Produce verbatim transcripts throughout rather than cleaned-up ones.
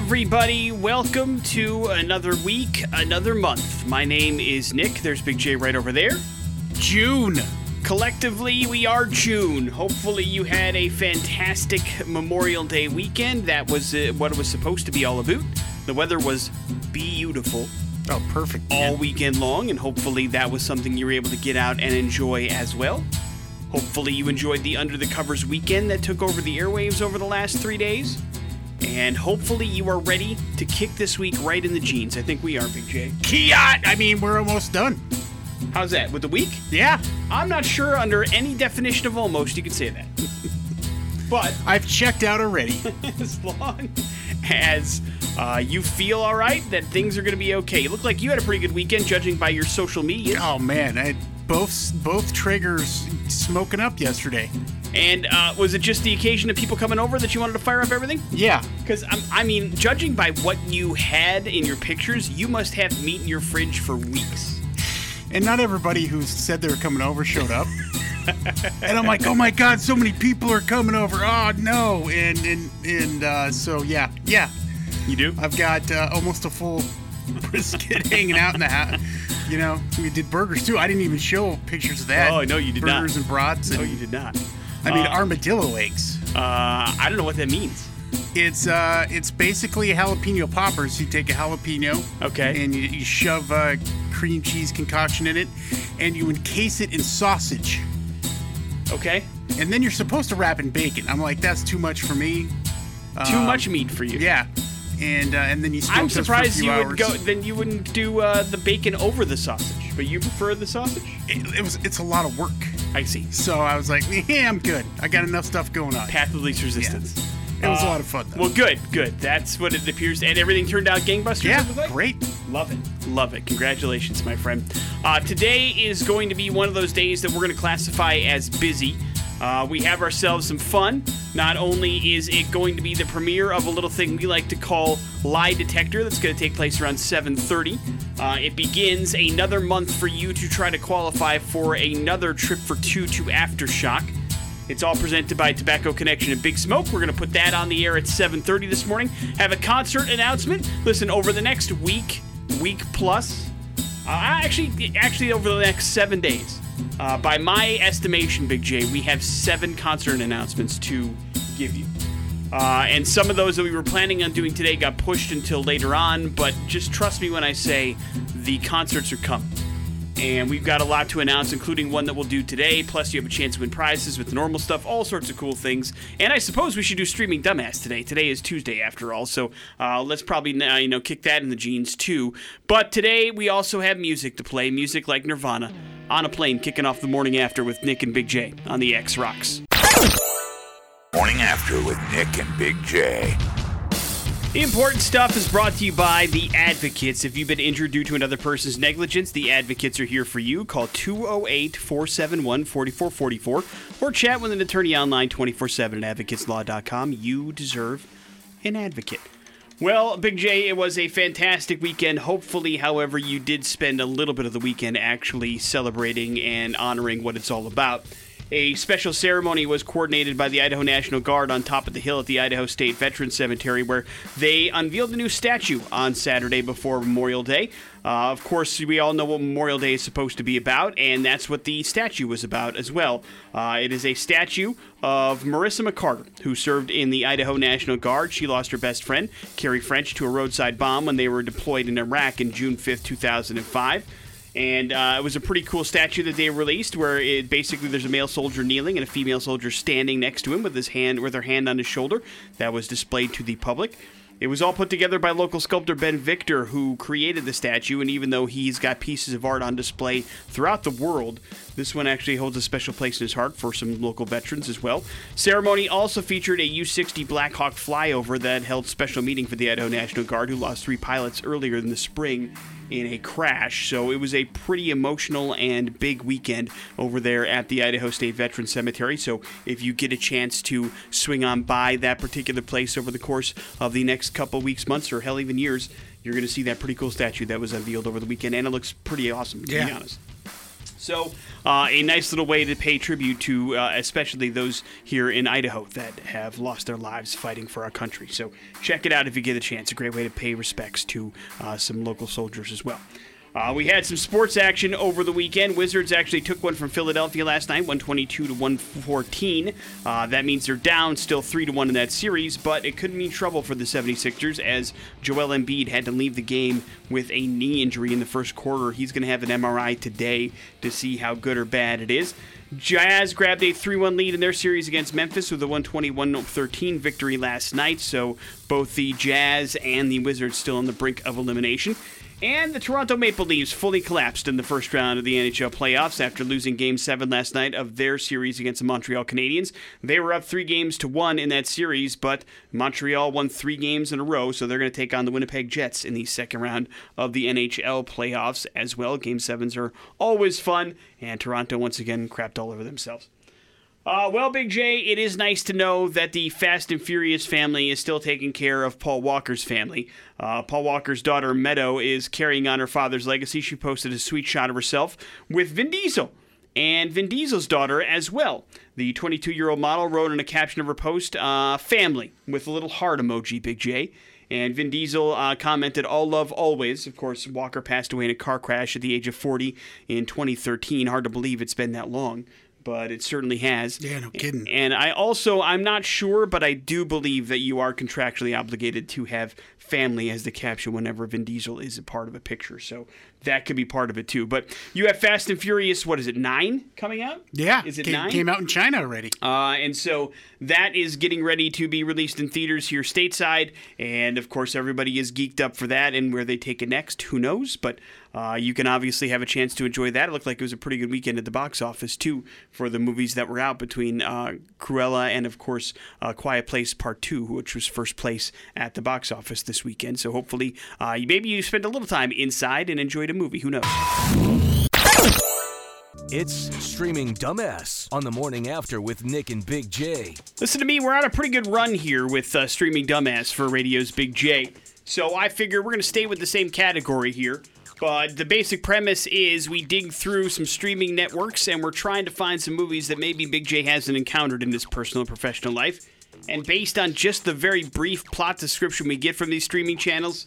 everybody. Welcome to another week, another month. My name is Nick. There's Big J right over there. June. Collectively, we are June. Hopefully, you had a fantastic Memorial Day weekend. That was uh, what it was supposed to be all about. The weather was beautiful. Oh, perfect. All yeah. weekend long, and hopefully that was something you were able to get out and enjoy as well. Hopefully you enjoyed the Under the Covers weekend that took over the airwaves over the last three days. And hopefully you are ready to kick this week right in the jeans. I think we are, Big J. Kiat! I mean, we're almost done. How's that? With the week? Yeah. I'm not sure under any definition of almost you could say that. But I've checked out already. As long as uh, you feel all right, that things are going to be okay. You look like you had a pretty good weekend, judging by your social media. Oh, man. I, both both triggers smoking up yesterday. And uh, was it just the occasion of people coming over that you wanted to fire up everything? Yeah. Because, I mean, judging by what you had in your pictures, you must have meat in your fridge for weeks. And not everybody who said they were coming over showed up. And I'm like, oh my God, so many people are coming over. Oh no. And and, and uh, so, yeah, yeah. You do? I've got uh, almost a full brisket hanging out in the house. You know, we did burgers too. I didn't even show pictures of that. Oh, no, you did burgers not. Burgers and brats. And, no, you did not. I mean, uh, armadillo eggs. Uh, I don't know what that means. It's uh, it's basically jalapeno poppers. You take a jalapeno, okay, and you, you shove a cream cheese concoction in it, and you encase it in sausage. Okay. And then you're supposed to wrap in bacon. I'm like, that's too much for me. Too um, much meat for you. Yeah. And uh, and then you. I'm surprised you would go. Then you wouldn't do uh, the bacon over the sausage, but you prefer the sausage. It, it was. It's a lot of work. I see. So I was like, yeah, I'm good. I got enough stuff going on. Path of least resistance. Yeah. It was uh, a lot of fun, though. Well, good, good. That's what it appears. And everything turned out gangbusters. Yeah, like? Great. Love it. Love it. Congratulations, my friend. Uh, today is going to be one of those days that we're going to classify as busy. Uh, we have ourselves some fun. Not only is it going to be the premiere of a little thing we like to call Lie Detector that's going to take place around seven thirty. Uh, it begins another month for you to try to qualify for another trip for two to Aftershock. It's all presented by Tobacco Connection and Big Smoke. We're going to put that on the air at seven thirty this morning. Have a concert announcement. Listen, over the next week, week plus, uh, actually, actually over the next seven days, uh, by my estimation, Big J, we have seven concert announcements to give you. Uh, and some of those that we were planning on doing today got pushed until later on, but just trust me when I say the concerts are coming. And we've got a lot to announce, including one that we'll do today. Plus, you have a chance to win prizes with normal stuff, all sorts of cool things. And I suppose we should do Streaming Dumbass today. Today is Tuesday, after all, so uh, let's probably uh, you know kick that in the jeans, too. But today, we also have music to play, music like Nirvana, On a Plane, kicking off the morning after with Nick and Big J on the X Rocks. Morning After with Nick and Big J. The important stuff is brought to you by The Advocates. If you've been injured due to another person's negligence, The Advocates are here for you. Call two oh eight, four seven one, four four four four or chat with an attorney online twenty-four seven at Advocates Law dot com. You deserve an advocate. Well, Big J, it was a fantastic weekend. Hopefully, however, you did spend a little bit of the weekend actually celebrating and honoring what it's all about. A special ceremony was coordinated by the Idaho National Guard on top of the hill at the Idaho State Veterans Cemetery, where they unveiled a new statue on Saturday before Memorial Day. Uh, of course, we all know what Memorial Day is supposed to be about, and that's what the statue was about as well. Uh, it is a statue of Marissa McCarter, who served in the Idaho National Guard. She lost her best friend, Carrie French, to a roadside bomb when they were deployed in Iraq on June fifth, two thousand five. And uh, it was a pretty cool statue that they released, where it basically there's a male soldier kneeling and a female soldier standing next to him with his hand with her hand on his shoulder. That was displayed to the public. It was all put together by local sculptor Ben Victor, who created the statue. And even though he's got pieces of art on display throughout the world, this one actually holds a special place in his heart for some local veterans as well. Ceremony also featured a U sixty Black Hawk flyover that held special meeting for the Idaho National Guard, who lost three pilots earlier in the spring in a crash. So it was a pretty emotional and big weekend over there at the Idaho State Veterans Cemetery. So if you get a chance to swing on by that particular place over the course of the next couple weeks, months, or hell, even years, you're going to see that pretty cool statue that was unveiled over the weekend, and it looks pretty awesome, to yeah. be honest. So uh, a nice little way to pay tribute to uh, especially those here in Idaho that have lost their lives fighting for our country. So check it out if you get a chance. A great way to pay respects to uh, some local soldiers as well. Uh, we had some sports action over the weekend. Wizards actually took one from Philadelphia last night, one twenty-two to one fourteen. Uh, that means they're down still three to one in that series, but it could mean trouble for the seventy-sixers as Joel Embiid had to leave the game with a knee injury in the first quarter. He's going to have an M R I today to see how good or bad it is. Jazz grabbed a three one lead in their series against Memphis with a one twenty-one thirteen victory last night, so both the Jazz and the Wizards still on the brink of elimination. And the Toronto Maple Leafs fully collapsed in the first round of the N H L playoffs after losing Game seven last night of their series against the Montreal Canadiens. They were up three games to one in that series, but Montreal won three games in a row, so they're going to take on the Winnipeg Jets in the second round of the N H L playoffs as well. Game sevens are always fun, and Toronto once again crapped all over themselves. Uh, well, Big J, it is nice to know that the Fast and Furious family is still taking care of Paul Walker's family. Uh, Paul Walker's daughter, Meadow, is carrying on her father's legacy. She posted a sweet shot of herself with Vin Diesel and Vin Diesel's daughter as well. The twenty-two-year-old model wrote in a caption of her post, uh, family, with a little heart emoji, Big J. And Vin Diesel uh, commented, all love always. Of course, Walker passed away in a car crash at the age of forty in twenty thirteen. Hard to believe it's been that long. But it certainly has. Yeah, no kidding. And I also, I'm not sure, but I do believe that you are contractually obligated to have family as the caption whenever Vin Diesel is a part of a picture. So that could be part of it, too. But you have Fast and Furious, what is it, nine coming out? Yeah. Is it came, nine? Came out in China already. Uh, and so that is getting ready to be released in theaters here stateside. And, of course, everybody is geeked up for that and where they take it next, who knows? But Uh, you can obviously have a chance to enjoy that. It looked like it was a pretty good weekend at the box office, too, for the movies that were out between uh, Cruella and, of course, uh, Quiet Place Part two, which was first place at the box office this weekend. So hopefully, uh, maybe you spent a little time inside and enjoyed a movie. Who knows? It's Streaming Dumbass on the morning after with Nick and Big J. Listen to me, we're on a pretty good run here with uh, Streaming Dumbass for Radio's Big J. So I figure we're going to stay with the same category here. But the basic premise is we dig through some streaming networks and we're trying to find some movies that maybe Big J hasn't encountered in his personal and professional life. And based on just the very brief plot description we get from these streaming channels,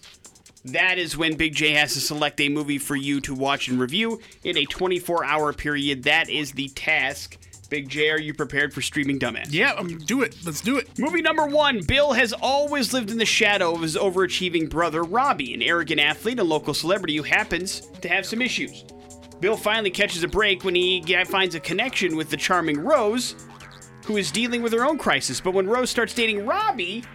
that is when Big J has to select a movie for you to watch and review in a twenty-four hour period. That is the task. Big J, are you prepared for Streaming Dumbass? Yeah, um, do it. Let's do it. Movie number one. Bill has always lived in the shadow of his overachieving brother, Robbie, an arrogant athlete and local celebrity who happens to have some issues. Bill finally catches a break when he finds a connection with the charming Rose, who is dealing with her own crisis. But when Rose starts dating Robbie,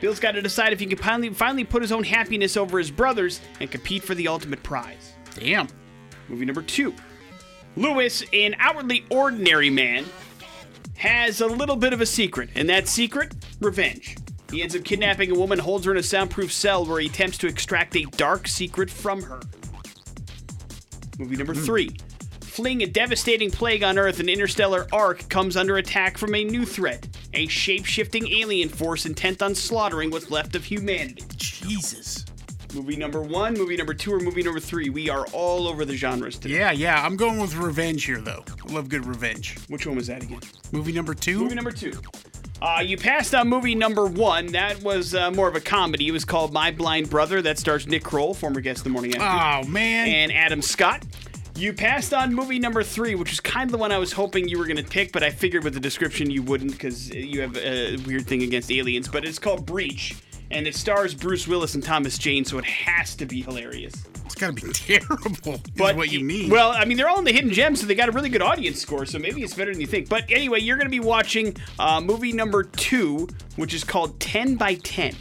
Bill's got to decide if he can finally, finally put his own happiness over his brother's and compete for the ultimate prize. Damn. Movie number two. Lewis, an outwardly ordinary man, has a little bit of a secret, and that secret, revenge. He ends up kidnapping a woman, holds her in a soundproof cell where he attempts to extract a dark secret from her. Movie number three. Mm. Fleeing a devastating plague on Earth, an interstellar ark comes under attack from a new threat, a shape-shifting alien force intent on slaughtering what's left of humanity. Jesus. Movie number one, movie number two, or movie number three. We are all over the genres today. Yeah, yeah. I'm going with revenge here, though. I love good revenge. Which one was that again? Movie number two? Movie number two. Uh, you passed on movie number one. That was uh, more of a comedy. It was called My Blind Brother. That stars Nick Kroll, former guest of the morning after. Oh, man. And Adam Scott. You passed on movie number three, which is kind of the one I was hoping you were going to pick, but I figured with the description you wouldn't because you have a weird thing against aliens. But it's called Breach. And it stars Bruce Willis and Thomas Jane, so it has to be hilarious. It's got to be terrible, but is what you mean. Well, I mean, they're all in the Hidden Gems, so they got a really good audience score, so maybe it's better than you think. But anyway, you're going to be watching uh, movie number two, which is called ten by ten.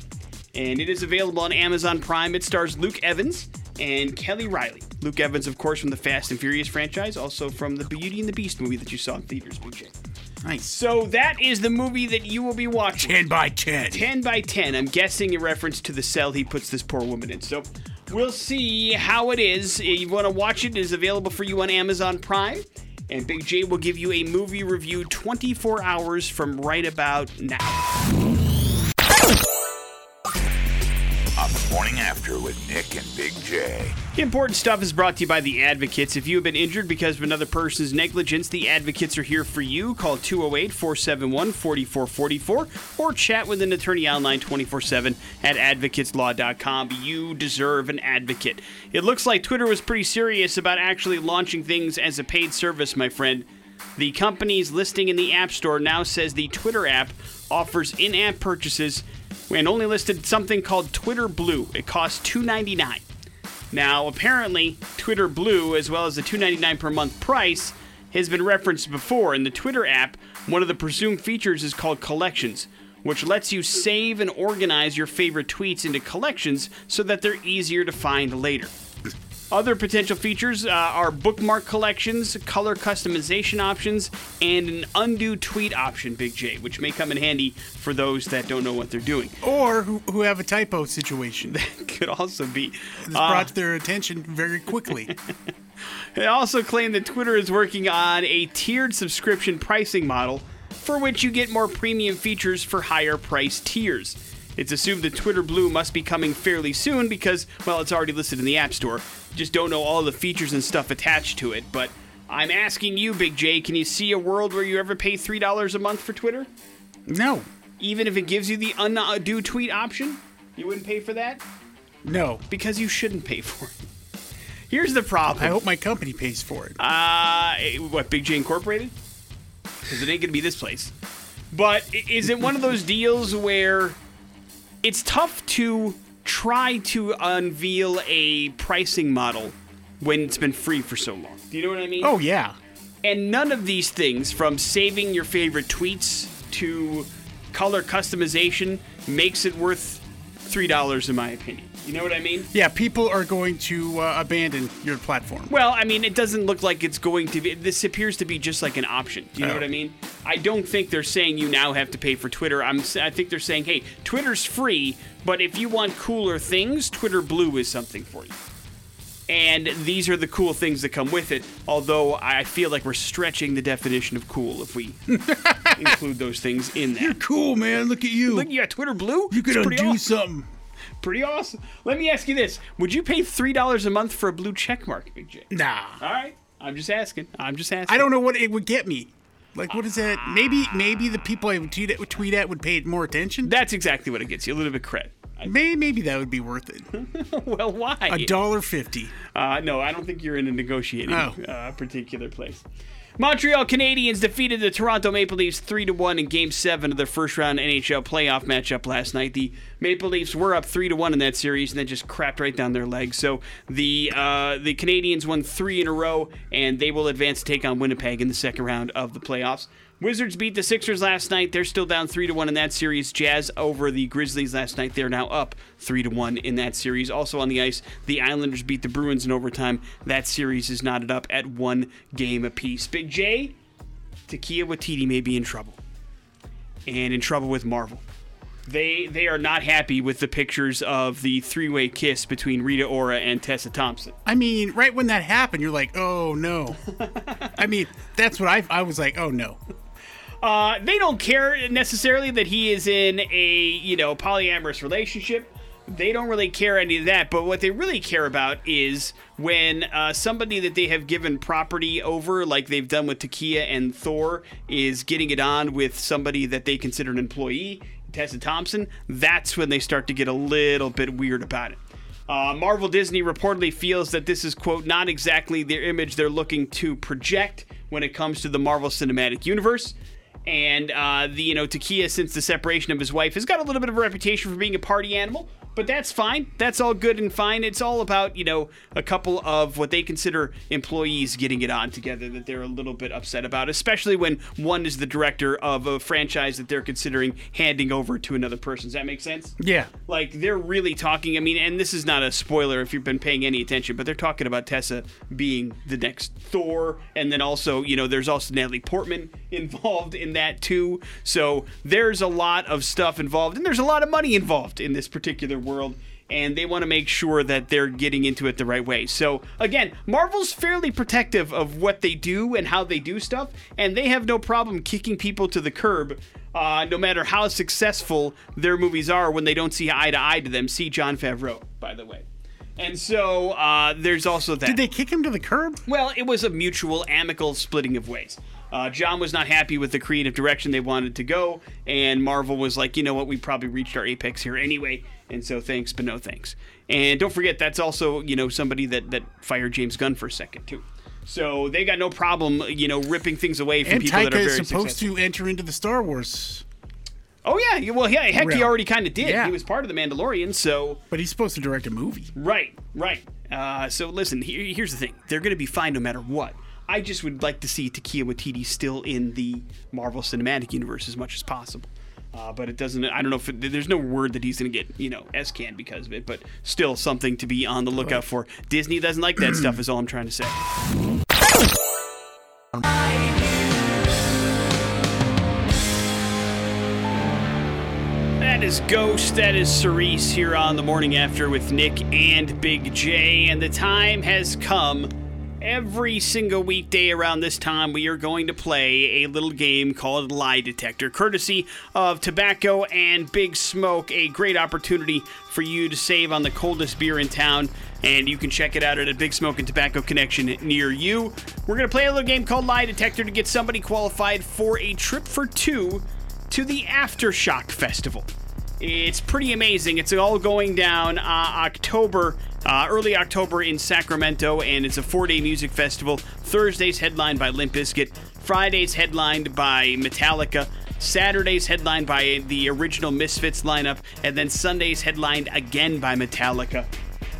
And it is available on Amazon Prime. It stars Luke Evans and Kelly Riley. Luke Evans, of course, from the Fast and Furious franchise, also from the Beauty and the Beast movie that you saw in theaters, Big J. Nice. So that is the movie that you will be watching. ten by ten. ten by ten. I'm guessing in reference to the cell he puts this poor woman in. So we'll see how it is. If you want to watch it, it is available for you on Amazon Prime. And Big J will give you a movie review twenty-four hours from right about now. On the morning after. Detector with Nick and Big J. Important stuff is brought to you by The Advocates. If you have been injured because of another person's negligence, The Advocates are here for you. Call two oh eight, four seven one, four four four four or chat with an attorney online twenty-four seven at advocates law dot com. You deserve an advocate. It looks like Twitter was pretty serious about actually launching things as a paid service, my friend. The company's listing in the App Store now says the Twitter app offers in-app purchases and only listed something called Twitter Blue. It costs two ninety-nine. Now, apparently, Twitter Blue, as well as the two ninety-nine per month price, has been referenced before. In the Twitter app, one of the presumed features is called Collections, which lets you save and organize your favorite tweets into collections so that they're easier to find later. Other potential features uh, are bookmark collections, color customization options, and an undo tweet option, Big J, which may come in handy for those that don't know what they're doing. Or who, who have a typo situation. That could also be. This uh, brought their attention very quickly. They also claim that Twitter is working on a tiered subscription pricing model for which you get more premium features for higher price tiers. It's assumed that Twitter Blue must be coming fairly soon because, well, it's already listed in the App Store. Just don't know all the features and stuff attached to it. But I'm asking you, Big J, can you see a world where you ever pay three dollars a month for Twitter? No. Even if it gives you the undo tweet option? You wouldn't pay for that? No. Because you shouldn't pay for it. Here's the problem. I hope my company pays for it. Uh, what, Big J Incorporated? Because it ain't going to be this place. But is it one of those deals where it's tough to try to unveil a pricing model when it's been free for so long? Do you know what I mean? Oh, yeah. And none of these things, from saving your favorite tweets to color customization, makes it worth three dollars in my opinion. You know what I mean? Yeah, people are going to uh, abandon your platform. Well, I mean, it doesn't look like it's going to be. This appears to be just like an option. Do you oh. know what I mean? I don't think they're saying you now have to pay for Twitter. I'm, I think they're saying, hey, Twitter's free, but if you want cooler things, Twitter Blue is something for you. And these are the cool things that come with it, although I feel like we're stretching the definition of cool if we include those things in that. You're cool, man. Look at you. Look, you got Twitter Blue? You could undo awesome. something. Pretty awesome. Let me ask you this. Would you pay three dollars a month for a blue check mark, Big J? Nah. All right. I'm just asking. I'm just asking. I don't know what it would get me. Like, what is that? Maybe maybe the people I would tweet at, tweet at would pay more attention? That's exactly what it gets you. A little bit of credit. Maybe, maybe that would be worth it. Well, why? a dollar fifty. Uh, no, I don't think you're in a negotiating oh. uh, particular place. Montreal Canadiens defeated the Toronto Maple Leafs three to one in Game seven of their first-round N H L playoff matchup last night. The Maple Leafs were up three to one in that series and then just crapped right down their legs. So the uh, the Canadiens won three in a row, and they will advance to take on Winnipeg in the second round of the playoffs. Wizards beat the Sixers last night. They're still down three to one in that series. Jazz over the Grizzlies last night. They're now up three to one in that series. Also on the ice, the Islanders beat the Bruins in overtime. That series is knotted up at one game apiece. Big J, Taika Waititi may be in trouble. And in trouble with Marvel. They they are not happy with the pictures of the three-way kiss between Rita Ora and Tessa Thompson. I mean, right when that happened, you're like, oh, no. I mean, that's what I I was like, oh, no. Uh, they don't care necessarily that he is in a, you know, polyamorous relationship. They don't really care any of that. But what they really care about is when uh, somebody that they have given property over, like they've done with Takia and Thor, is getting it on with somebody that they consider an employee, Tessa Thompson. That's when they start to get a little bit weird about it. Uh, Marvel Disney reportedly feels that this is, quote, not exactly their image they're looking to project when it comes to the Marvel Cinematic Universe. And, uh, the, you know, Takia, since the separation of his wife, has got a little bit of a reputation for being a party animal, but that's fine. That's all good and fine. It's all about, you know, a couple of what they consider employees getting it on together that they're a little bit upset about, especially when one is the director of a franchise that they're considering handing over to another person. Does that make sense? Yeah. Like, they're really talking, I mean, and this is not a spoiler if you've been paying any attention, but they're talking about Tessa being the next Thor, and then also, you know, there's also Natalie Portman involved in that too. So there's a lot of stuff involved, and there's a lot of money involved in this particular world, and they want to make sure that they're getting into it the right way. So again, Marvel's fairly protective of what they do and how they do stuff, and they have no problem kicking people to the curb, uh, no matter how successful their movies are when they don't see eye to eye to them. See Jon Favreau. by the way. And so uh, there's also that. Did they kick him to the curb? Well, it was a mutual, amicable splitting of ways. Uh, John was not happy with the creative direction they wanted to go, and Marvel was like, you know what, we probably reached our apex here anyway, and so thanks, but no thanks. And don't forget, that's also, you know, somebody that, that fired James Gunn for a second, too. So they got no problem, you know, ripping things away from and people Taika that are very successful. And Taika is supposed to enter into the Star Wars. Oh, yeah. Well, yeah, heck, he already kind of did. Yeah. He was part of The Mandalorian, so... But he's supposed to direct a movie. Right, right. Uh, so listen, here, here's the thing. They're going to be fine no matter what. I just would like to see Taika Waititi still in the Marvel Cinematic Universe as much as possible. Uh, but it doesn't... I don't know if... It, there's no word that he's going to get, you know, S-canned because of it, but still something to be on the lookout right. for. Disney doesn't like that stuff is all I'm trying to say. That is Ghost. That is Cerise here on The Morning After with Nick and Big J. And the time has come. Every single weekday around this time, we are going to play a little game called Lie Detector, courtesy of Tobacco and Big Smoke. A great opportunity for you to save on the coldest beer in town, and you can check it out at a Big Smoke and Tobacco Connection near you. We're going to play a little game called Lie Detector to get somebody qualified for a trip for two to the Aftershock Festival. It's pretty amazing. It's all going down uh, October, uh, early October in Sacramento, and it's a four-day music festival. Thursday's headlined by Limp Bizkit, Friday's headlined by Metallica, Saturday's headlined by the original Misfits lineup, and then Sunday's headlined again by Metallica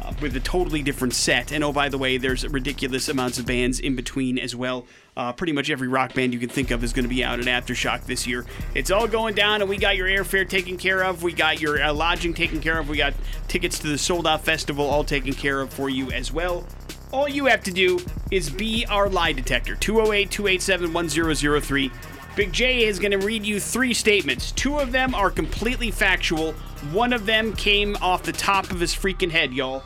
uh, with a totally different set. And oh, by the way, there's ridiculous amounts of bands in between as well. Uh, pretty much every rock band you can think of is going to be out at Aftershock this year. It's all going down, and we got your airfare taken care of. We got your uh, lodging taken care of. We got tickets to the Sold Out Festival all taken care of for you as well. All you have to do is be our lie detector. two oh eight, two eight seven, one oh oh three. Big J is going to read you three statements. Two of them are completely factual. One of them came off the top of his freaking head, y'all.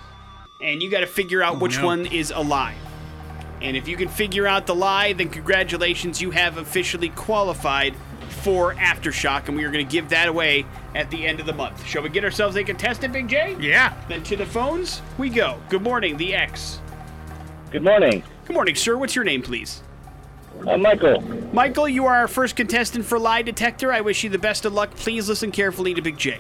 And you got to figure out oh, which no. one is a lie. And if you can figure out the lie, then congratulations, you have officially qualified for Aftershock, and we are going to give that away at the end of the month. Shall we get ourselves a contestant, Big J? Yeah. Then to the phones we go. Good morning, the X. Good morning. Good morning, sir. What's your name, please? Uh, Michael. Michael, you are our first contestant for Lie Detector. I wish you the best of luck. Please listen carefully to Big J.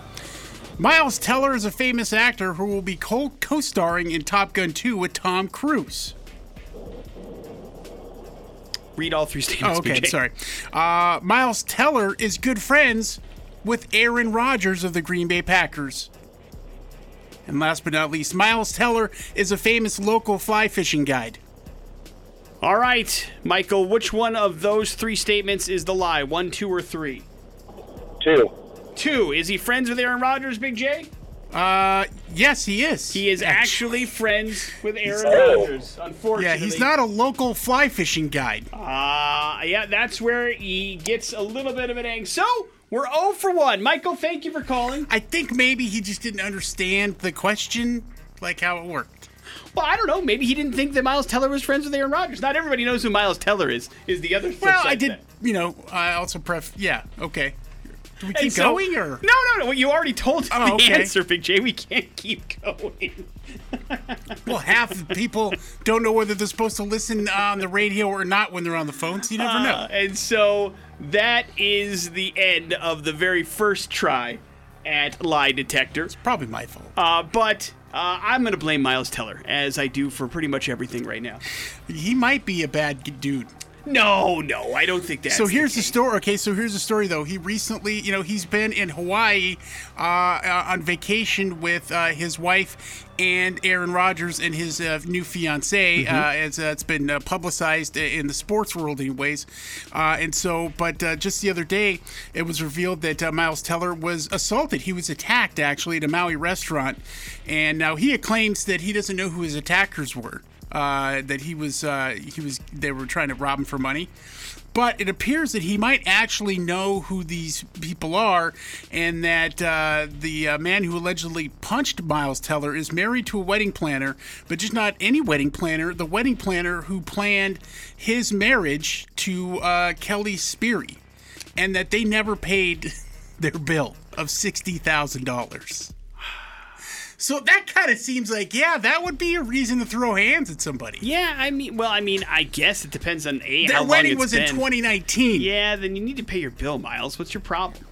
Miles Teller is a famous actor who will be co-starring in Top Gun two with Tom Cruise. Read all three statements. Oh, okay, B J. Sorry. Uh, Miles Teller is good friends with Aaron Rodgers of the Green Bay Packers. And last but not least, Miles Teller is a famous local fly fishing guide. All right, Michael, which one of those three statements is the lie? One, two, or three? Two. Two. Is he friends with Aaron Rodgers, Big J? Uh, yes, he is. He is actually, actually friends with Aaron Rodgers, unfortunately. Yeah, he's not a local fly fishing guide. Uh, yeah, that's where he gets a little bit of an ang. So, we're oh for one. Michael, thank you for calling. I think maybe he just didn't understand the question, like how it worked. Well, I don't know. Maybe he didn't think that Miles Teller was friends with Aaron Rodgers. Not everybody knows who Miles Teller is, is the other thing. Well, I did, that. you know, I also pref, yeah, okay. Do we keep so, going, or? No, no, no. Well, you already told oh, the okay. answer, Big J. We can't keep going. Well, half the people don't know whether they're supposed to listen on the radio or not when they're on the phone, so you never uh, know. And so that is the end of the very first try at Lie Detector. It's probably my fault. Uh, but uh, I'm going to blame Miles Teller, as I do for pretty much everything right now. He might be a bad dude. No, no, I don't think that's So here's the, the story. Okay, so here's the story, though. He recently, you know, he's been in Hawaii uh, uh, on vacation with uh, his wife and Aaron Rodgers and his uh, new fiancée, mm-hmm. uh, as uh, it's been uh, publicized in the sports world anyways. Uh, and so, but uh, just the other day, it was revealed that uh, Miles Teller was assaulted. He was attacked, actually, at a Maui restaurant. And now he claims that he doesn't know who his attackers were. Uh, that he was, uh, he was, they were trying to rob him for money, but it appears that he might actually know who these people are, and that uh, the uh, man who allegedly punched Miles Teller is married to a wedding planner, but just not any wedding planner, the wedding planner who planned his marriage to uh, Kelly Speary, and that they never paid their bill of sixty thousand dollars. So that kind of seems like, yeah, that would be a reason to throw hands at somebody. Yeah, I mean, well, I mean, I guess it depends on A, how long it's been. That wedding was in twenty nineteen. Yeah, then you need to pay your bill, Miles. What's your problem?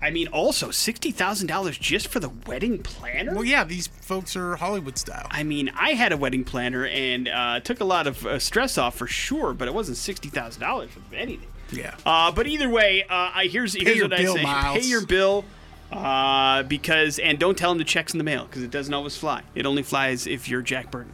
I mean, also, sixty thousand dollars just for the wedding planner? Well, yeah, these folks are Hollywood style. I mean, I had a wedding planner and uh, took a lot of uh, stress off for sure, but it wasn't sixty thousand dollars for anything. Yeah. Uh, but either way, uh, I here's, here's what bill, I say. Miles. Pay your bill, uh, because, and don't tell them the check's in the mail, because it doesn't always fly. It only flies if you're Jack Burton.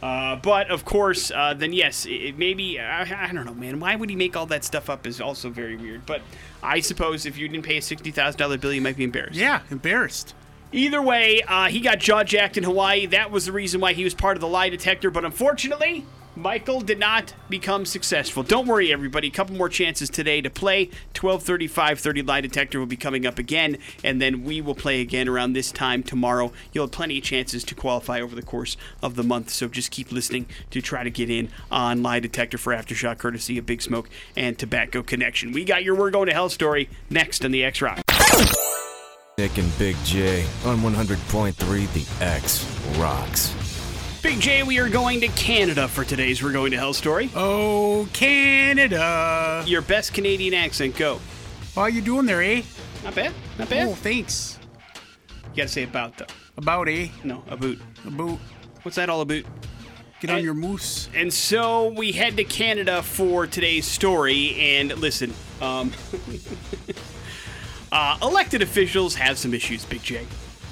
Uh, but, of course, uh, then, yes, it, it maybe, I, I don't know, man. Why would he make all that stuff up is also very weird, but... I suppose if you didn't pay a sixty thousand dollars bill, you might be embarrassed. Yeah, embarrassed. Either way, uh, he got jaw-jacked in Hawaii. That was the reason why he was part of the Lie Detector. But unfortunately, Michael did not become successful. Don't worry, everybody. A couple more chances today to play. twelve thirty, five thirty Lie Detector will be coming up again. And then we will play again around this time tomorrow. You'll have plenty of chances to qualify over the course of the month. So just keep listening to try to get in on Lie Detector for Aftershock, courtesy of Big Smoke and Tobacco Connection. We got your We're Going to Hell story next on the X-Rock. Nick and Big J on one hundred point three, the X-Rocks. Big J, we are going to Canada for today's We're Going to Hell story. Oh, Canada. Your best Canadian accent, go. How are you doing there, eh? Not bad, not bad. Oh, thanks. You gotta say about, though. About, eh? No, about. About. What's that all about? Get and, on your moose. And so we head to Canada for today's story, and listen, um, uh, elected officials have some issues, Big J.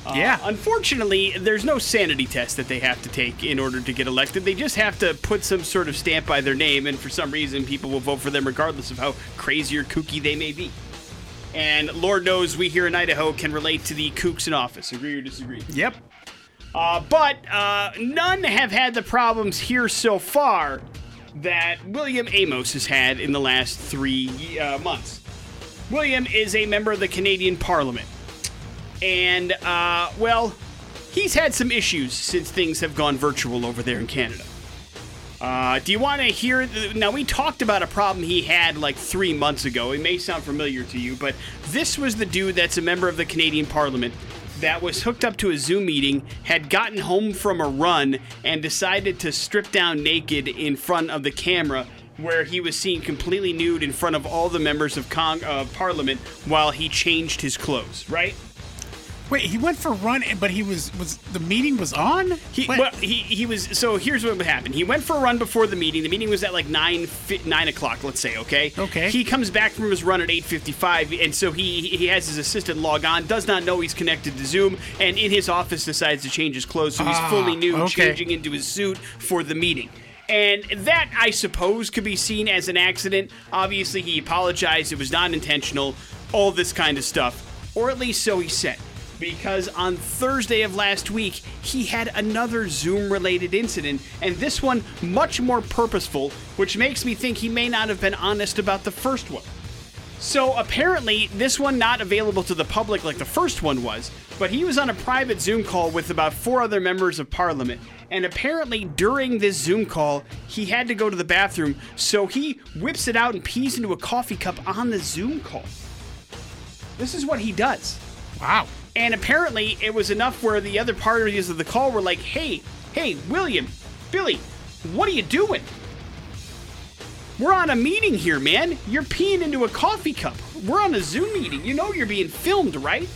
Uh, yeah. Unfortunately, there's no sanity test that they have to take in order to get elected. They just have to put some sort of stamp by their name, and for some reason, people will vote for them regardless of how crazy or kooky they may be. And Lord knows we here in Idaho can relate to the kooks in office. Agree or disagree? Yep. Uh, but uh, none have had the problems here so far that William Amos has had in the last three uh, months. William is a member of the Canadian Parliament. And, uh, well, he's had some issues since things have gone virtual over there in Canada. Uh, do you want to hear... Th- now, we talked about a problem he had like three months ago. It may sound familiar to you, but this was the dude that's a member of the Canadian Parliament that was hooked up to a Zoom meeting, had gotten home from a run, and decided to strip down naked in front of the camera where he was seen completely nude in front of all the members of Cong- uh, Parliament while he changed his clothes, right? Wait, he went for a run, but he was, was the meeting was on? He, well, he he was, so here's what happened. He went for a run before the meeting. The meeting was at like nine, nine o'clock, let's say, okay? Okay. He comes back from his run at eight fifty-five, and so he, he has his assistant log on, does not know he's connected to Zoom, and in his office decides to change his clothes, so he's ah, fully nude, okay. Changing into his suit for the meeting. And that, I suppose, could be seen as an accident. Obviously, he apologized. It was not intentional. All this kind of stuff. Or at least so he said. Because on Thursday of last week, he had another Zoom-related incident, and this one much more purposeful, which makes me think he may not have been honest about the first one. So apparently, this one not available to the public like the first one was, but he was on a private Zoom call with about four other members of Parliament, and apparently during this Zoom call, he had to go to the bathroom, so he whips it out and pees into a coffee cup on the Zoom call. This is what he does. Wow. And apparently, it was enough where the other parties of the call were like, hey, hey, William, Billy, what are you doing? We're on a meeting here, man. You're peeing into a coffee cup. We're on a Zoom meeting. You know you're being filmed, right?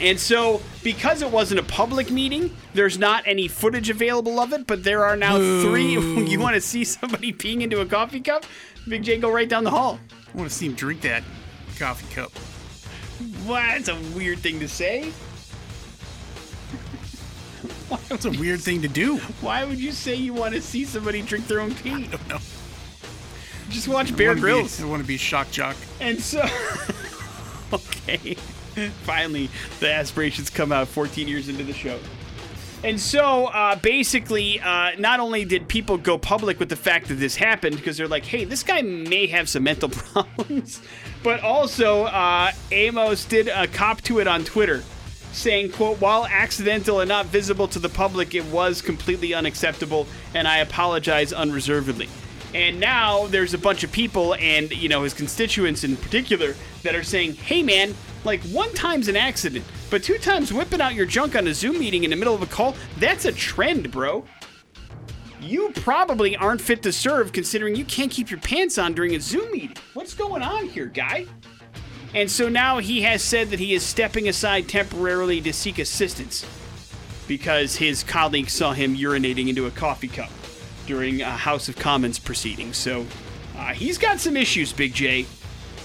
And so, because it wasn't a public meeting, there's not any footage available of it, but there are now Ooh. three. You want to see somebody peeing into a coffee cup? Big J, go right down the hall. I want to see him drink that coffee cup. Well, that's a weird thing to say. That's a weird thing to do. Why would you say you want to see somebody drink their own pee? I don't know. Just watch Bear Grylls. I want to be a shock jock. And so... okay. Finally, the aspirations come out fourteen years into the show. And so, uh, basically, uh, not only did people go public with the fact that this happened, because they're like, hey, this guy may have some mental problems, but also uh, Amos did a cop to it on Twitter, saying, quote, while accidental and not visible to the public, it was completely unacceptable, and I apologize unreservedly. And now there's a bunch of people and, you know, his constituents in particular that are saying, hey, man, like, one time's an accident. but two times whipping out your junk on a Zoom meeting in the middle of a call, that's a trend, bro. You probably aren't fit to serve considering you can't keep your pants on during a Zoom meeting. What's going on here, guy? And so now he has said that he is stepping aside temporarily to seek assistance because his colleague saw him urinating into a coffee cup during a House of Commons proceeding. So uh, he's got some issues, Big J.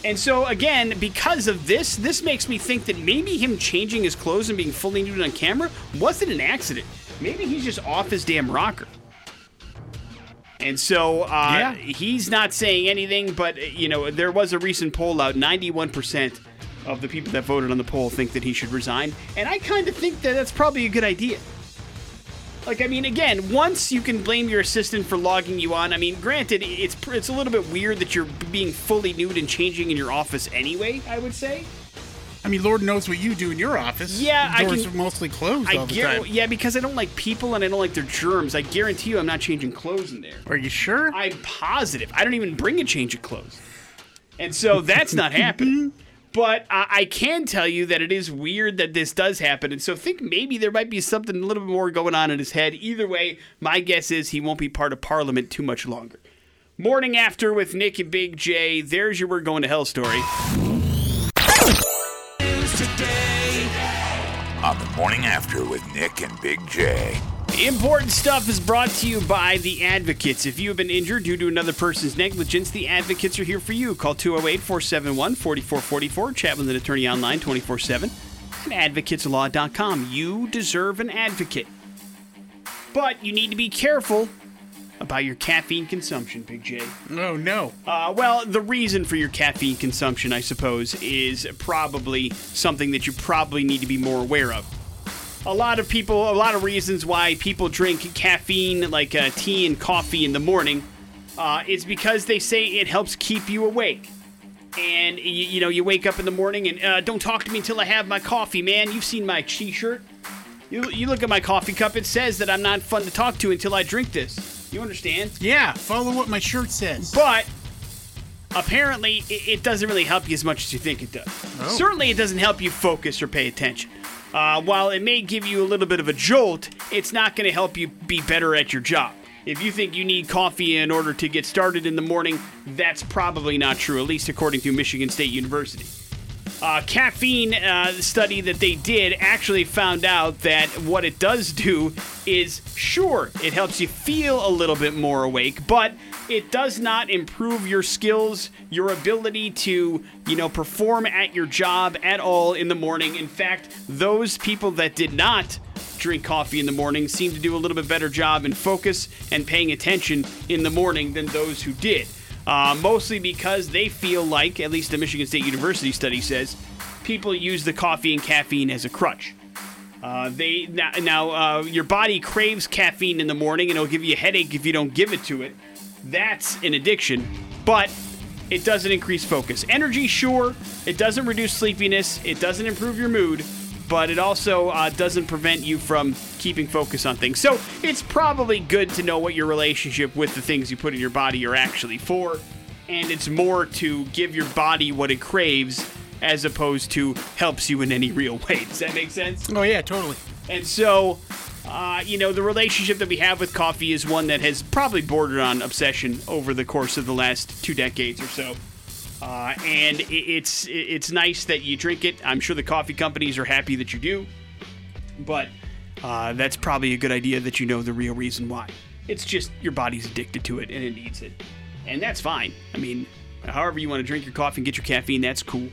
And so, again, because of this, this makes me think that maybe him changing his clothes and being fully nude on camera wasn't an accident. Maybe he's just off his damn rocker. And so uh, yeah. he's not saying anything, but, you know, there was a recent poll out. ninety-one percent of the people that voted on the poll think that he should resign. And I kind of think that that's probably a good idea. Like, I mean, again, once you can blame your assistant for logging you on. I mean, granted, it's it's a little bit weird that you're being fully nude and changing in your office anyway, I would say. I mean, Lord knows what you do in your office. Yeah, I Doors can, are mostly closed I all the gar- time. Yeah, because I don't like people and I don't like their germs. I guarantee you I'm not changing clothes in there. Are you sure? I'm positive. I don't even bring a change of clothes. And so that's not happening. But uh, I can tell you that it is weird that this does happen. And so I think maybe there might be something a little bit more going on in his head. Either way, my guess is he won't be part of Parliament too much longer. Morning After with Nick and Big J. There's your We're Going to Hell story. On the Morning After with Nick and Big J. Important stuff is brought to you by The Advocates. If you have been injured due to another person's negligence, The Advocates are here for you. Call two oh eight, four seven one, four four four four. Chat with an attorney online twenty-four seven at advocates law dot com. You deserve an advocate. But you need to be careful about your caffeine consumption, Big J. Oh, no. Uh, well, the reason for your caffeine consumption, I suppose, is probably something that you probably need to be more aware of. A lot of people, a lot of reasons why people drink caffeine, like uh, tea and coffee in the morning, uh, is because they say it helps keep you awake. And, you, you know, you wake up in the morning and, uh, don't talk to me until I have my coffee, man. You've seen my t-shirt. You, you look at my coffee cup, it says that I'm not fun to talk to until I drink this. You understand? Yeah, follow what my shirt says. But... apparently, it doesn't really help you as much as you think it does. Oh. Certainly, it doesn't help you focus or pay attention. Uh, while it may give you a little bit of a jolt, it's not going to help you be better at your job. If you think you need coffee in order to get started in the morning, that's probably not true, at least according to Michigan State University. Uh, caffeine uh, study that they did actually found out that what it does do is, sure, it helps you feel a little bit more awake, but it does not improve your skills, your ability to, you know, perform at your job at all in the morning. In fact, those people that did not drink coffee in the morning seem to do a little bit better job in focus and paying attention in the morning than those who did. Uh, mostly because they feel like, at least the Michigan State University study says, people use the coffee and caffeine as a crutch. Uh, they Now, now uh, your body craves caffeine in the morning, and it'll give you a headache if you don't give it to it. That's an addiction, but it doesn't increase focus. Energy, sure. It doesn't reduce sleepiness. It doesn't improve your mood, but it also uh, doesn't prevent you from keeping focus on things. So it's probably good to know what your relationship with the things you put in your body are actually for, and it's more to give your body what it craves as opposed to helps you in any real way. Does that make sense? Oh, yeah, totally. And so... Uh, you know, the relationship that we have with coffee is one that has probably bordered on obsession over the course of the last two decades or so. Uh, and it's it's nice that you drink it. I'm sure the coffee companies are happy that you do. But uh, that's probably a good idea that you know the real reason why. It's just your body's addicted to it and it needs it. And that's fine. I mean, however you want to drink your coffee and get your caffeine, that's cool.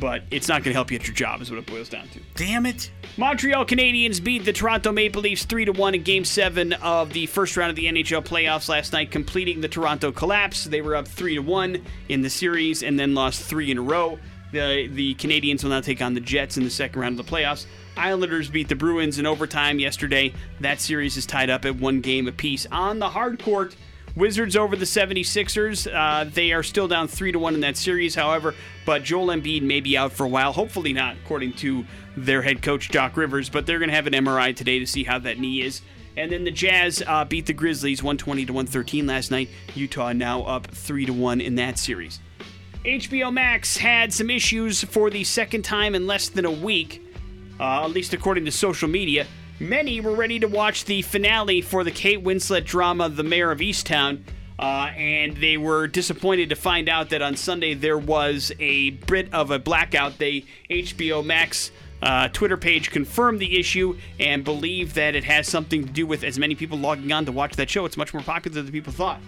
But it's not going to help you at your job is what it boils down to. Damn it. Montreal Canadiens beat the Toronto Maple Leafs three to one in Game seven of the first round of the N H L playoffs last night, completing the Toronto collapse. They were up three to one in the series and then lost three in a row. The, the Canadiens will now take on the Jets in the second round of the playoffs. Islanders beat the Bruins in overtime yesterday. That series is tied up at one game apiece. On the hard court, Wizards over the seventy-sixers. Uh, they are still down three to one in that series, however, but Joel Embiid may be out for a while. Hopefully not, according to their head coach, Doc Rivers, but they're going to have an M R I today to see how that knee is. And then the Jazz uh, beat the Grizzlies one twenty to one thirteen last night. Utah now up three to one in that series. H B O Max had some issues for the second time in less than a week. uh, at least according to social media. Many were ready to watch the finale for the Kate Winslet drama, The Mayor of Easttown, uh, and they were disappointed to find out that on Sunday there was a bit of a blackout. They H B O Max uh, Twitter page confirmed the issue and believe that it has something to do with as many people logging on to watch that show. It's much more popular than people thought.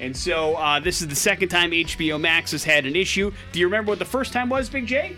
And so uh, this is the second time H B O Max has had an issue. Do you remember what the first time was, Big J?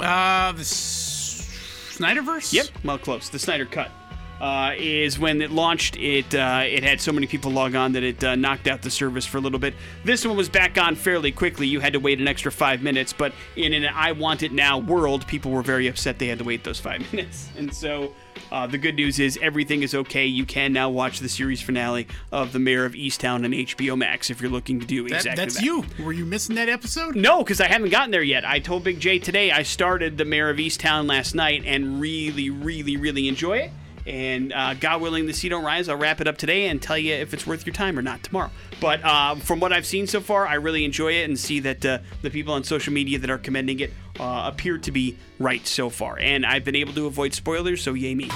Uh, the S- Snyderverse? Yep, well, close. The Snyder Cut uh, is when it launched. It uh, it had so many people log on that it uh, knocked out the service for a little bit. This one was back on fairly quickly. You had to wait an extra five minutes. But in an I Want It Now world, people were very upset they had to wait those five minutes. And so uh, the good news is everything is okay. You can now watch the series finale of The Mayor of Easttown on H B O Max if you're looking to do that, exactly that's that. That's you. Were you missing that episode? No, because I haven't gotten there yet. I told Big J today I started The Mayor of Easttown last night and really, really, really enjoy it. And uh, God willing, the sea don't rise. I'll wrap it up today and tell you if it's worth your time or not tomorrow. But uh, from what I've seen so far, I really enjoy it and see that uh, the people on social media that are commending it uh, appear to be right so far. And I've been able to avoid spoilers, so yay me.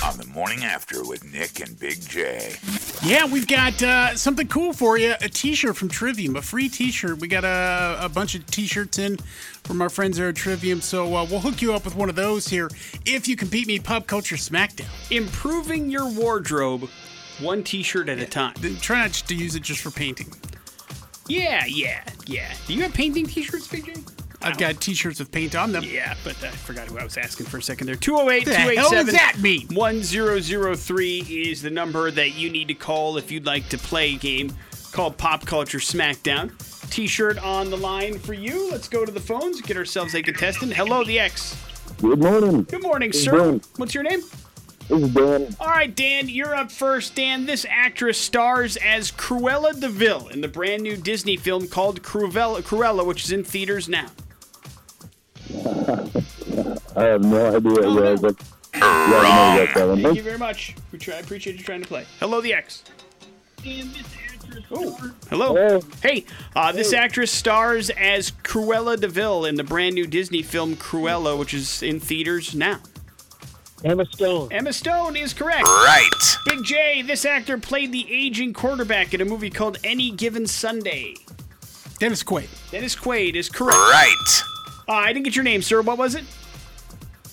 On the Morning After with Nick and Big J. Yeah, we've got uh, something cool for you. A t-shirt from Trivium, a free t-shirt. We got a, a bunch of t-shirts in from our friends there at Trivium, so uh, we'll hook you up with one of those here if you can beat me Pop Culture Smackdown. Improving your wardrobe one t-shirt at yeah, a time. Try not to use it just for painting. Yeah, yeah, yeah. Do you have painting t-shirts, Big J? I've got t-shirts with paint on them. Yeah, but I forgot who I was asking for a second there. two oh eight, two eight seven, one oh oh three is the number that you need to call if you'd like to play a game called Pop Culture Smackdown. T-shirt on the line for you. Let's go to the phones, get ourselves a contestant. Hello, the X. Good morning. Good morning, it's sir. Dan. What's your name? It's Dan. All right, Dan, you're up first. Dan, this actress stars as Cruella de Vil in the brand new Disney film called Cruella, Cruella which is in theaters now. I have no idea, oh, no. but yeah, Thank one. you very much. We try, appreciate you trying to play. Hello, the X. Oh, hello. Hello. Hey, uh, hey. This actress stars as Cruella de Vil in the brand new Disney film Cruella, which is in theaters now. Emma Stone. Emma Stone is correct. Right. Big J, this actor played the aging quarterback in a movie called Any Given Sunday. Dennis Quaid. Dennis Quaid is correct. Right. Uh, I didn't get your name, sir. What was it?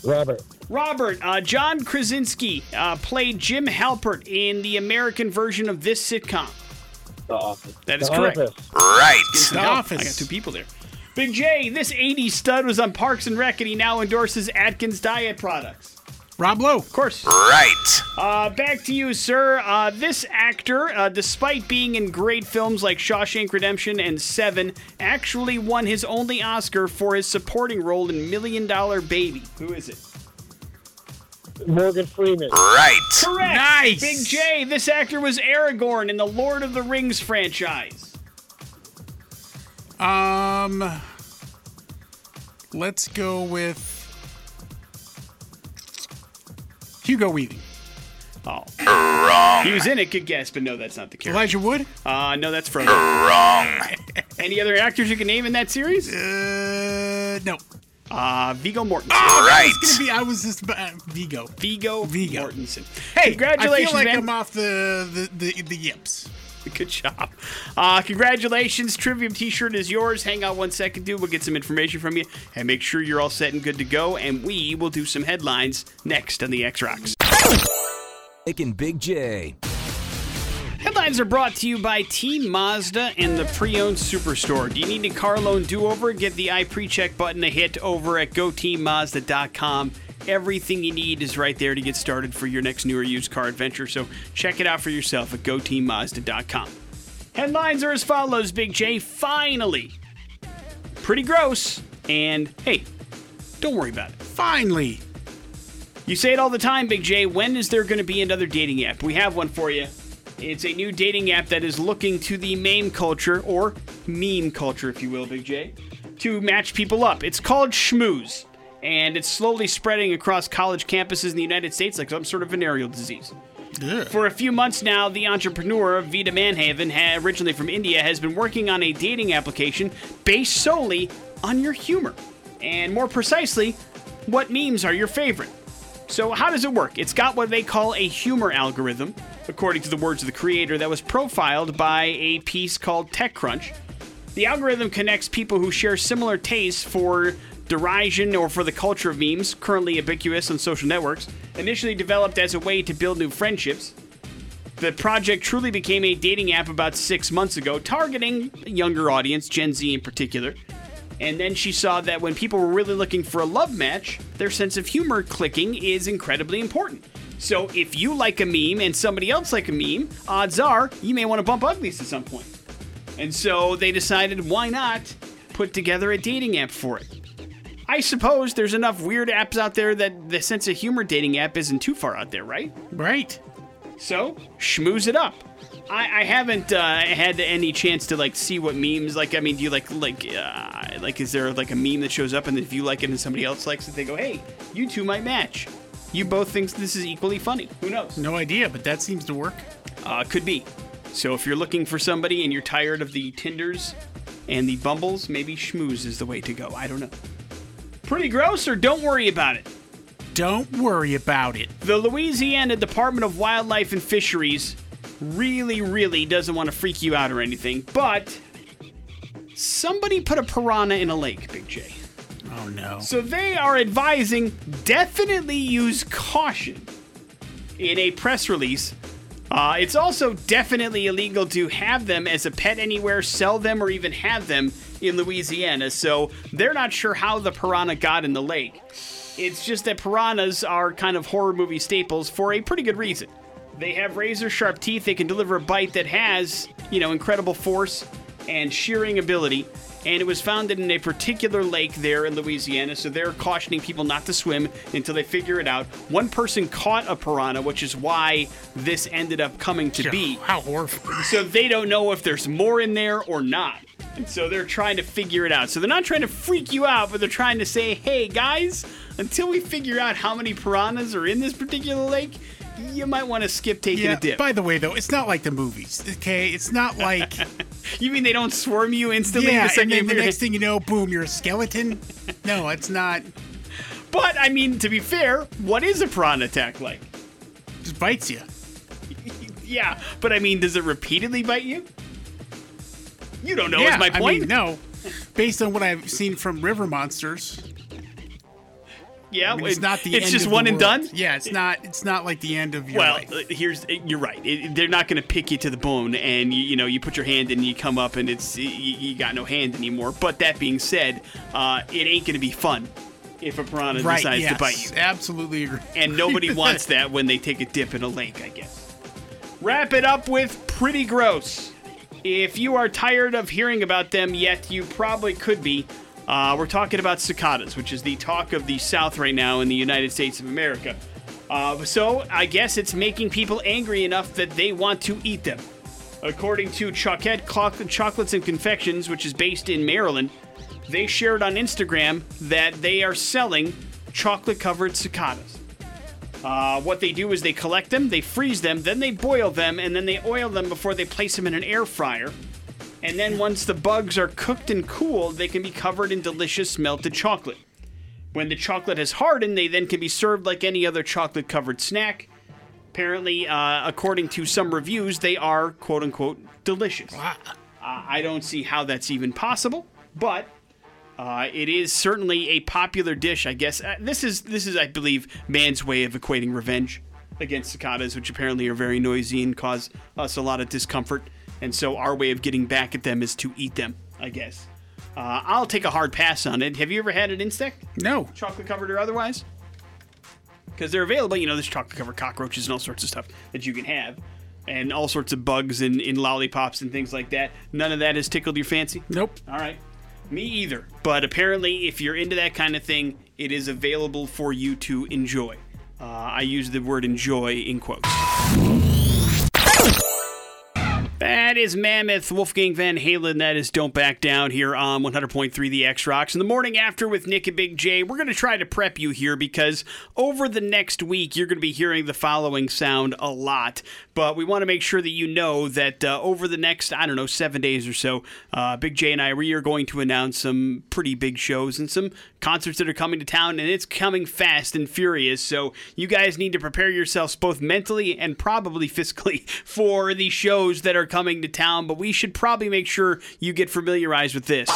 Robert. Robert. Uh, John Krasinski uh, played Jim Halpert in the American version of this sitcom. The Office. That is the correct. Office. Right. The no, Office. I got two people there. Big J, this eighties stud was on Parks and Rec, and he now endorses Atkins Diet products. Rob Lowe. Of course. Right. Uh, back to you, sir. Uh, this actor, uh, despite being in great films like Shawshank Redemption and Seven, actually won his only Oscar for his supporting role in Million Dollar Baby. Who is it? Morgan Freeman. Right. Correct. Nice. Big J, this actor was Aragorn in the Lord of the Rings franchise. Um, let's go with Hugo Weaving. Oh. Wrong. He was in it. Good guess, but no, that's not the character. Elijah Wood? Uh, no, that's Frodo. Wrong. Any other actors you can name in that series? Uh, no. Uh, Viggo Mortensen. All right. It's going to be, I was just, uh, Viggo. Viggo Viggo Mortensen. Hey, congratulations, I feel like man. I'm off the, the, the, the yips. Good job. Uh, congratulations. Trivium t-shirt is yours. Hang on one second, dude. We'll get some information from you and make sure you're all set and good to go. And we will do some headlines next on the X-Rocks. Nick and Big J. Headlines are brought to you by Team Mazda and the Pre-Owned Superstore. Do you need a car loan do-over? Get the iPreCheck button a hit over at go team mazda dot com. Everything you need is right there to get started for your next new or used car adventure, so check it out for yourself at go team mazda dot com. Headlines are as follows, Big J. Finally. Pretty gross. And, hey, don't worry about it. Finally. You say it all the time, Big J. When is there going to be another dating app? We have one for you. It's a new dating app that is looking to the meme culture, or meme culture, if you will, Big J, to match people up. It's called Schmooze. And it's slowly spreading across college campuses in the United States like some sort of venereal disease. Yeah. For a few months now, the entrepreneur, Vita Manhaven, originally from India, has been working on a dating application based solely on your humor. And more precisely, what memes are your favorite? So how does it work? It's got what they call a humor algorithm, according to the words of the creator, that was profiled by a piece called TechCrunch. The algorithm connects people who share similar tastes for derision or for the culture of memes, currently ubiquitous on social networks, initially developed as a way to build new friendships. The project truly became a dating app about six months ago, targeting a younger audience, Gen Z in particular. And then she saw that when people were really looking for a love match, their sense of humor clicking is incredibly important. So if you like a meme and somebody else like a meme, odds are you may want to bump uglies at some point. And so they decided, why not put together a dating app for it? I suppose there's enough weird apps out there that the sense of humor dating app isn't too far out there, right? Right. So, schmooze it up. I, I haven't uh, had any chance to, like, see what memes, like, I mean, do you, like, like, uh, like, is there, like, a meme that shows up and if you like it and somebody else likes it, they go, hey, you two might match. You both think this is equally funny. Who knows? No idea, but that seems to work. Uh, could be. So if you're looking for somebody and you're tired of the Tinders and the Bumbles, maybe schmooze is the way to go. I don't know. Pretty gross, or don't worry about it? Don't worry about it. The Louisiana Department of Wildlife and Fisheries really, really doesn't want to freak you out or anything, but somebody put a piranha in a lake, Big J. Oh, no. So they are advising definitely use caution in a press release. Uh, it's also definitely illegal to have them as a pet anywhere, sell them, or even have them in Louisiana. So they're not sure how the piranha got in the lake. It's just that piranhas are kind of horror movie staples for a pretty good reason. They have razor-sharp teeth. They can deliver a bite that has, you know, incredible force and shearing ability. And it was found in a particular lake there in Louisiana, so they're cautioning people not to swim until they figure it out. One person caught a piranha, which is why this ended up coming to yeah, be. How horrifying. So they don't know if there's more in there or not. And so they're trying to figure it out. So they're not trying to freak you out, but they're trying to say, hey, guys, until we figure out how many piranhas are in this particular lake, you might want to skip taking yeah, a dip. By the way, though, it's not like the movies, okay? It's not like... You mean they don't swarm you instantly? Yeah, the and then the next thing you know, boom, you're a skeleton? No, it's not. But, I mean, to be fair, what is a piranha attack like? It just bites you. Yeah, but, I mean, does it repeatedly bite you? You don't know yeah, is my point. I mean, no. Based on what I've seen from river monsters... Yeah, I mean, it's not the it's end just of one the and done. Yeah, it's not. It's not like the end of your well, life. Well, here's you're right. It, they're not going to pick you to the bone, and you, you know you put your hand and you come up, and it's you, you got no hand anymore. But that being said, uh, it ain't going to be fun if a piranha right, decides yes, to bite you. Absolutely agree. And nobody wants that when they take a dip in a lake, I guess. Wrap it up with pretty gross. If you are tired of hearing about them yet, you probably could be. Uh, we're talking about cicadas, which is the talk of the South right now in the United States of America. Uh, so I guess it's making people angry enough that they want to eat them. According to Choquette Chocolates and Confections, which is based in Maryland, they shared on Instagram that they are selling chocolate-covered cicadas. Uh, what they do is they collect them, they freeze them, then they boil them, and then they oil them before they place them in an air fryer. And then once the bugs are cooked and cooled, they can be covered in delicious melted chocolate. When the chocolate has hardened, they then can be served like any other chocolate-covered snack. Apparently, uh, according to some reviews, they are, quote-unquote, delicious. Wow. Uh, I don't see how that's even possible, but uh, it is certainly a popular dish, I guess. Uh, this is, this is, I believe, man's way of equating revenge against cicadas, which apparently are very noisy and cause us a lot of discomfort. And so our way of getting back at them is to eat them, I guess. Uh, I'll take a hard pass on it. Have you ever had an insect? No. Chocolate covered or otherwise? Because they're available. You know, there's chocolate covered cockroaches and all sorts of stuff that you can have. And all sorts of bugs and, and lollipops and things like that. None of that has tickled your fancy? Nope. All right. Me either. But apparently, if you're into that kind of thing, it is available for you to enjoy. Uh, I use the word enjoy in quotes. That is Mammoth, Wolfgang Van Halen. That is Don't Back Down here on one hundred point three The X Rocks. In the morning after with Nick and Big J, we're going to try to prep you here because over the next week, you're going to be hearing the following sound a lot. But we want to make sure that you know that uh, over the next, I don't know, seven days or so, uh, Big J and I, we are going to announce some pretty big shows and some concerts that are coming to town, and it's coming fast and furious. So you guys need to prepare yourselves both mentally and probably fiscally for the shows that are coming to town, but we should probably make sure you get familiarized with this.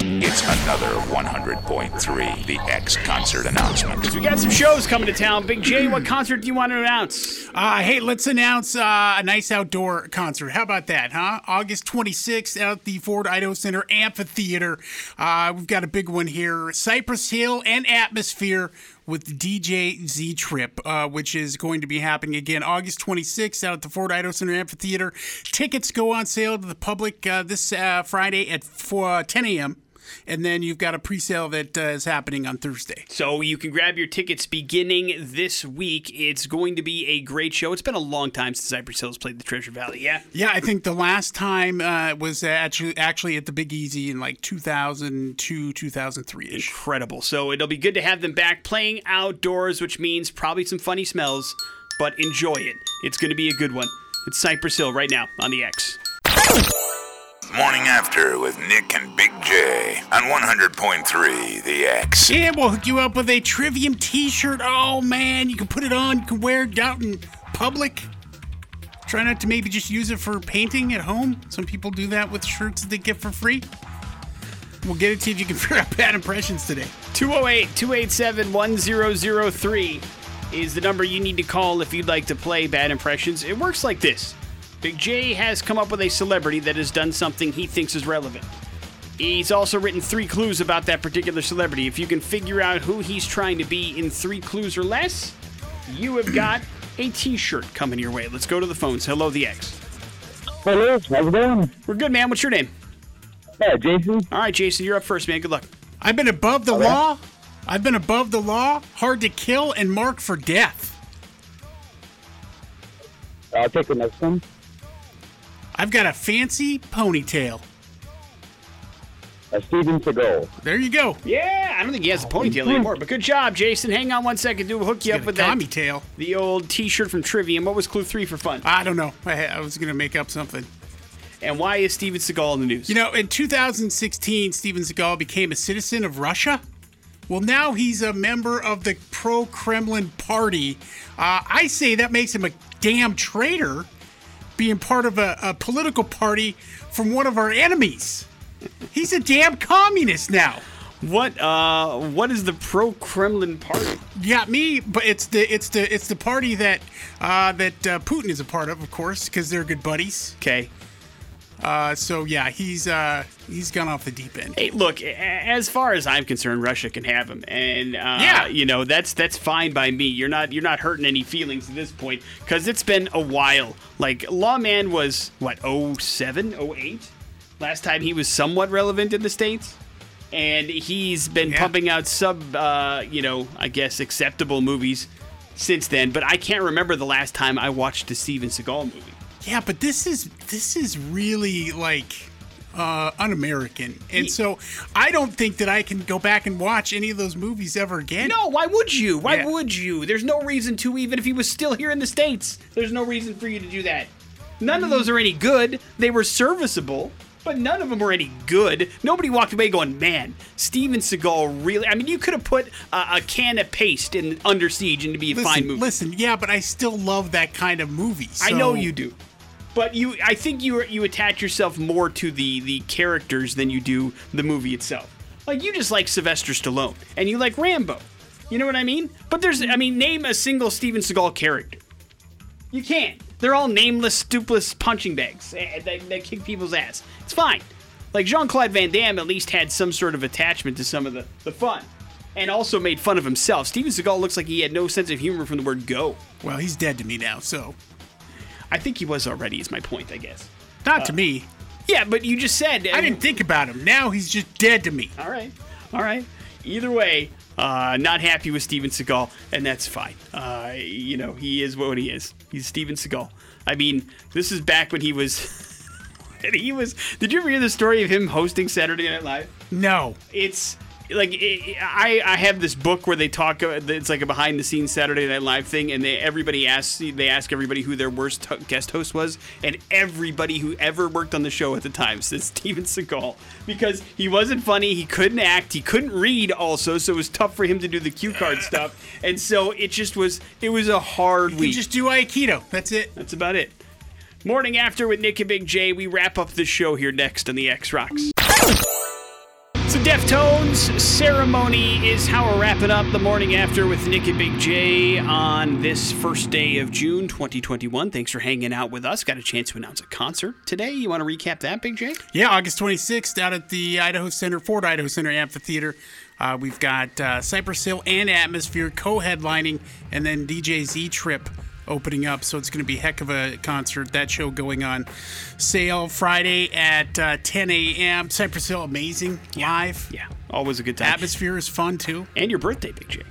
It's another one hundred point three, the X concert announcement. We got some shows coming to town. Big J, what concert do you want to announce? Uh, hey, let's announce uh, a nice outdoor concert. How about that, huh? August twenty-sixth out at the Ford Idaho Center Amphitheater. Uh, we've got a big one here. Cypress Hill and Atmosphere with D J Z-Trip, uh, which is going to be happening again August twenty-sixth out at the Ford Idaho Center Amphitheater. Tickets go on sale to the public uh, this uh, Friday at four, uh, ten a m And then you've got a pre-sale that uh, is happening on Thursday. So you can grab your tickets beginning this week. It's going to be a great show. It's been a long time since Cypress Hill's played the Treasure Valley, yeah? Yeah, I think the last time uh, was actually, actually at the Big Easy in like two thousand two, two thousand three-ish. Incredible. So it'll be good to have them back playing outdoors, which means probably some funny smells, but enjoy it. It's going to be a good one. It's Cypress Hill right now on the X. Morning After with Nick and Big J on one hundred point three The X. Yeah, we'll hook you up with a Trivium t-shirt. Oh, man, you can put it on. You can wear it out in public. Try not to maybe just use it for painting at home. Some people do that with shirts that they get for free. We'll get it to you if you can figure out bad impressions today. two oh eight, two eight seven, one oh oh three is the number you need to call if you'd like to play Bad Impressions. It works like this. Big J has come up with a celebrity that has done something he thinks is relevant. He's also written three clues about that particular celebrity. If you can figure out who he's trying to be in three clues or less, you have got a t-shirt coming your way. Let's go to the phones. Hello, the X. Hey, Liz. How's it going? We're good, man. What's your name? Hey, Jason. All right, Jason, you're up first, man. Good luck. I've been above the All law. Right. I've been above the law, hard to kill, and marked for death. I'll take the next one. I've got a fancy ponytail. A Steven Seagal. There you go. Yeah, I don't think he has a ponytail anymore, but good job, Jason. Hang on one second, dude. We'll hook you He's up with that. Tail. The old t-shirt from Trivium. What was clue three for fun? I don't know. I, I was going to make up something. And why is Steven Seagal in the news? You know, in two thousand sixteen, Steven Seagal became a citizen of Russia. Well, now he's a member of the pro-Kremlin party. Uh, I say that makes him a damn traitor, being part of a, a political party from one of our enemies. He's a damn communist now. What uh what is the pro-Kremlin party? Yeah, me, but it's the it's the it's the party that uh that uh, Putin is a part of, of course, cuz they're good buddies. Okay. Uh, so yeah, he's uh, he's gone off the deep end. Hey, look, as far as I'm concerned, Russia can have him, and uh, yeah. you know that's that's fine by me. You're not you're not hurting any feelings at this point because it's been a while. Like Lawman was what oh seven, oh eight last time he was somewhat relevant in the States, and he's been yeah. pumping out sub uh, you know I guess acceptable movies since then. But I can't remember the last time I watched a Steven Seagal movie. Yeah, but this is this is really, like, uh, un-American. And so I don't think that I can go back and watch any of those movies ever again. No, why would you? Why yeah. would you? There's no reason to, even if he was still here in the States. There's no reason for you to do that. None of those are any good. They were serviceable, but none of them were any good. Nobody walked away going, man, Steven Seagal really... I mean, you could have put a, a can of paste in Under Siege and it'd be a listen, fine movie. Listen, yeah, but I still love that kind of movie. So. I know you do. But you, I think you you attach yourself more to the, the characters than you do the movie itself. Like, you just like Sylvester Stallone, and you like Rambo. You know what I mean? But there's, I mean, name a single Steven Seagal character. You can't. They're all nameless, stoopless punching bags that, that kick people's ass. It's fine. Like, Jean-Claude Van Damme at least had some sort of attachment to some of the, the fun. And also made fun of himself. Steven Seagal looks like he had no sense of humor from the word go. Well, he's dead to me now, so... I think he was already, is my point, I guess. Not uh, to me. Yeah, but you just said... I, I didn't think about him. Now he's just dead to me. All right. All right. Either way, uh, not happy with Steven Seagal, and that's fine. Uh, you know, he is what he is. He's Steven Seagal. I mean, this is back when he was, when he was, did you ever hear the story of him hosting Saturday Night Live? No. It's like, it, I, I have this book where they talk, it's like a behind the scenes Saturday Night Live thing. And they, everybody asks, they ask everybody who their worst guest host was. And everybody who ever worked on the show at the time said Steven Seagal, because he wasn't funny. He couldn't act. He couldn't read also. So it was tough for him to do the cue card stuff. And so it just was, it was a hard you week. You just do Aikido. That's it. That's about it. Morning After with Nick and Big J. We wrap up this show here next on the X Rocks. So Deftones Ceremony is how we're wrapping up the Morning After with Nick and Big J on this first day of June twenty twenty-one. Thanks for hanging out with us. Got a chance to announce a concert today. You want to recap that, Big J? Yeah, August twenty-sixth out at the Idaho Center, Ford Idaho Center Amphitheater. Uh, we've got uh, Cypress Hill and Atmosphere co-headlining, and then D J Z-Trip opening up, so it's going to be a heck of a concert. That show going on sale Friday at uh, ten a.m. Cypress Hill, amazing, yeah. Live. Yeah, always a good time. Atmosphere is fun, too. And your birthday, Big J.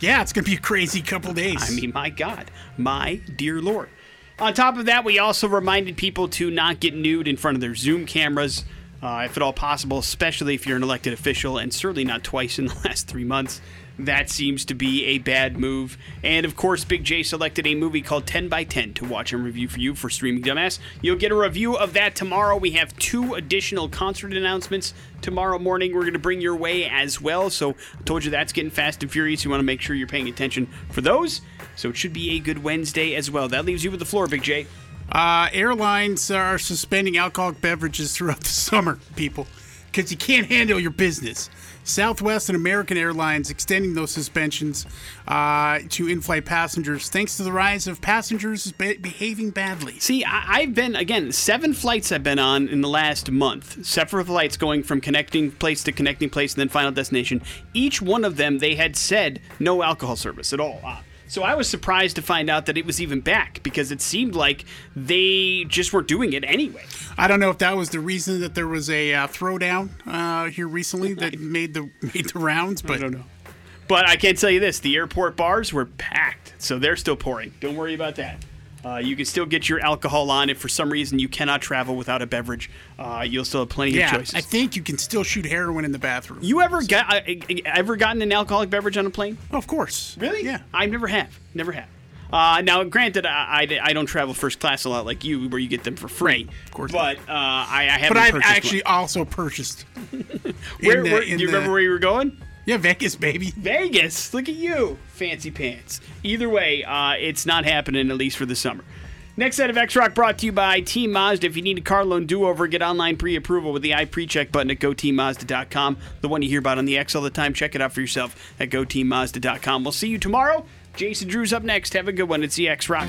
Yeah, it's going to be a crazy couple days. I mean, my God. My dear Lord. On top of that, we also reminded people to not get nude in front of their Zoom cameras, uh, if at all possible, especially if you're an elected official, and certainly not twice in the last three months. That seems to be a bad move. And, of course, Big J selected a movie called ten by ten to watch and review for you for Streaming Dumbass. You'll get a review of that tomorrow. We have two additional concert announcements tomorrow morning we're going to bring your way as well. So I told you that's getting Fast and Furious. You want to make sure you're paying attention for those. So it should be a good Wednesday as well. That leaves you with the floor, Big J. Uh, airlines are suspending alcoholic beverages throughout the summer, people, because you can't handle your business. Southwest and American Airlines extending those suspensions uh, to in-flight passengers thanks to the rise of passengers be- behaving badly. See, I- I've been, again, seven flights I've been on in the last month. Separate flights going from connecting place to connecting place and then final destination. Each one of them, they had said no alcohol service at all. Uh, so I was surprised to find out that it was even back because it seemed like they just weren't doing it anyway. I don't know if that was the reason that there was a uh, throwdown uh, here recently that made the made the rounds, but I don't know. But I can tell you this: the airport bars were packed, so they're still pouring. Don't worry about that. Uh, you can still get your alcohol on if for some reason you cannot travel without a beverage. Uh, you'll still have plenty yeah, of choices. I think you can still shoot heroin in the bathroom. You ever so. got uh, ever gotten an alcoholic beverage on a plane? Oh, of course. Really? Yeah. I never have. Never have. Uh, now, granted, I, I, I don't travel first class a lot like you, where you get them for free. Of course. But uh, I, I haven't. But I've purchased actually one. also purchased. where? The, where do you the... remember where you were going? Yeah, Vegas, baby. Vegas. Look at you. Fancy pants. Either way, uh, it's not happening, at least for the summer. Next set of X-Rock brought to you by Team Mazda. If you need a car loan do-over, get online pre-approval with the iPreCheck button at go team mazda dot com. The one you hear about on the X all the time. Check it out for yourself at go team mazda dot com. We'll see you tomorrow. Jason Drew's up next. Have a good one. It's the X-Rock.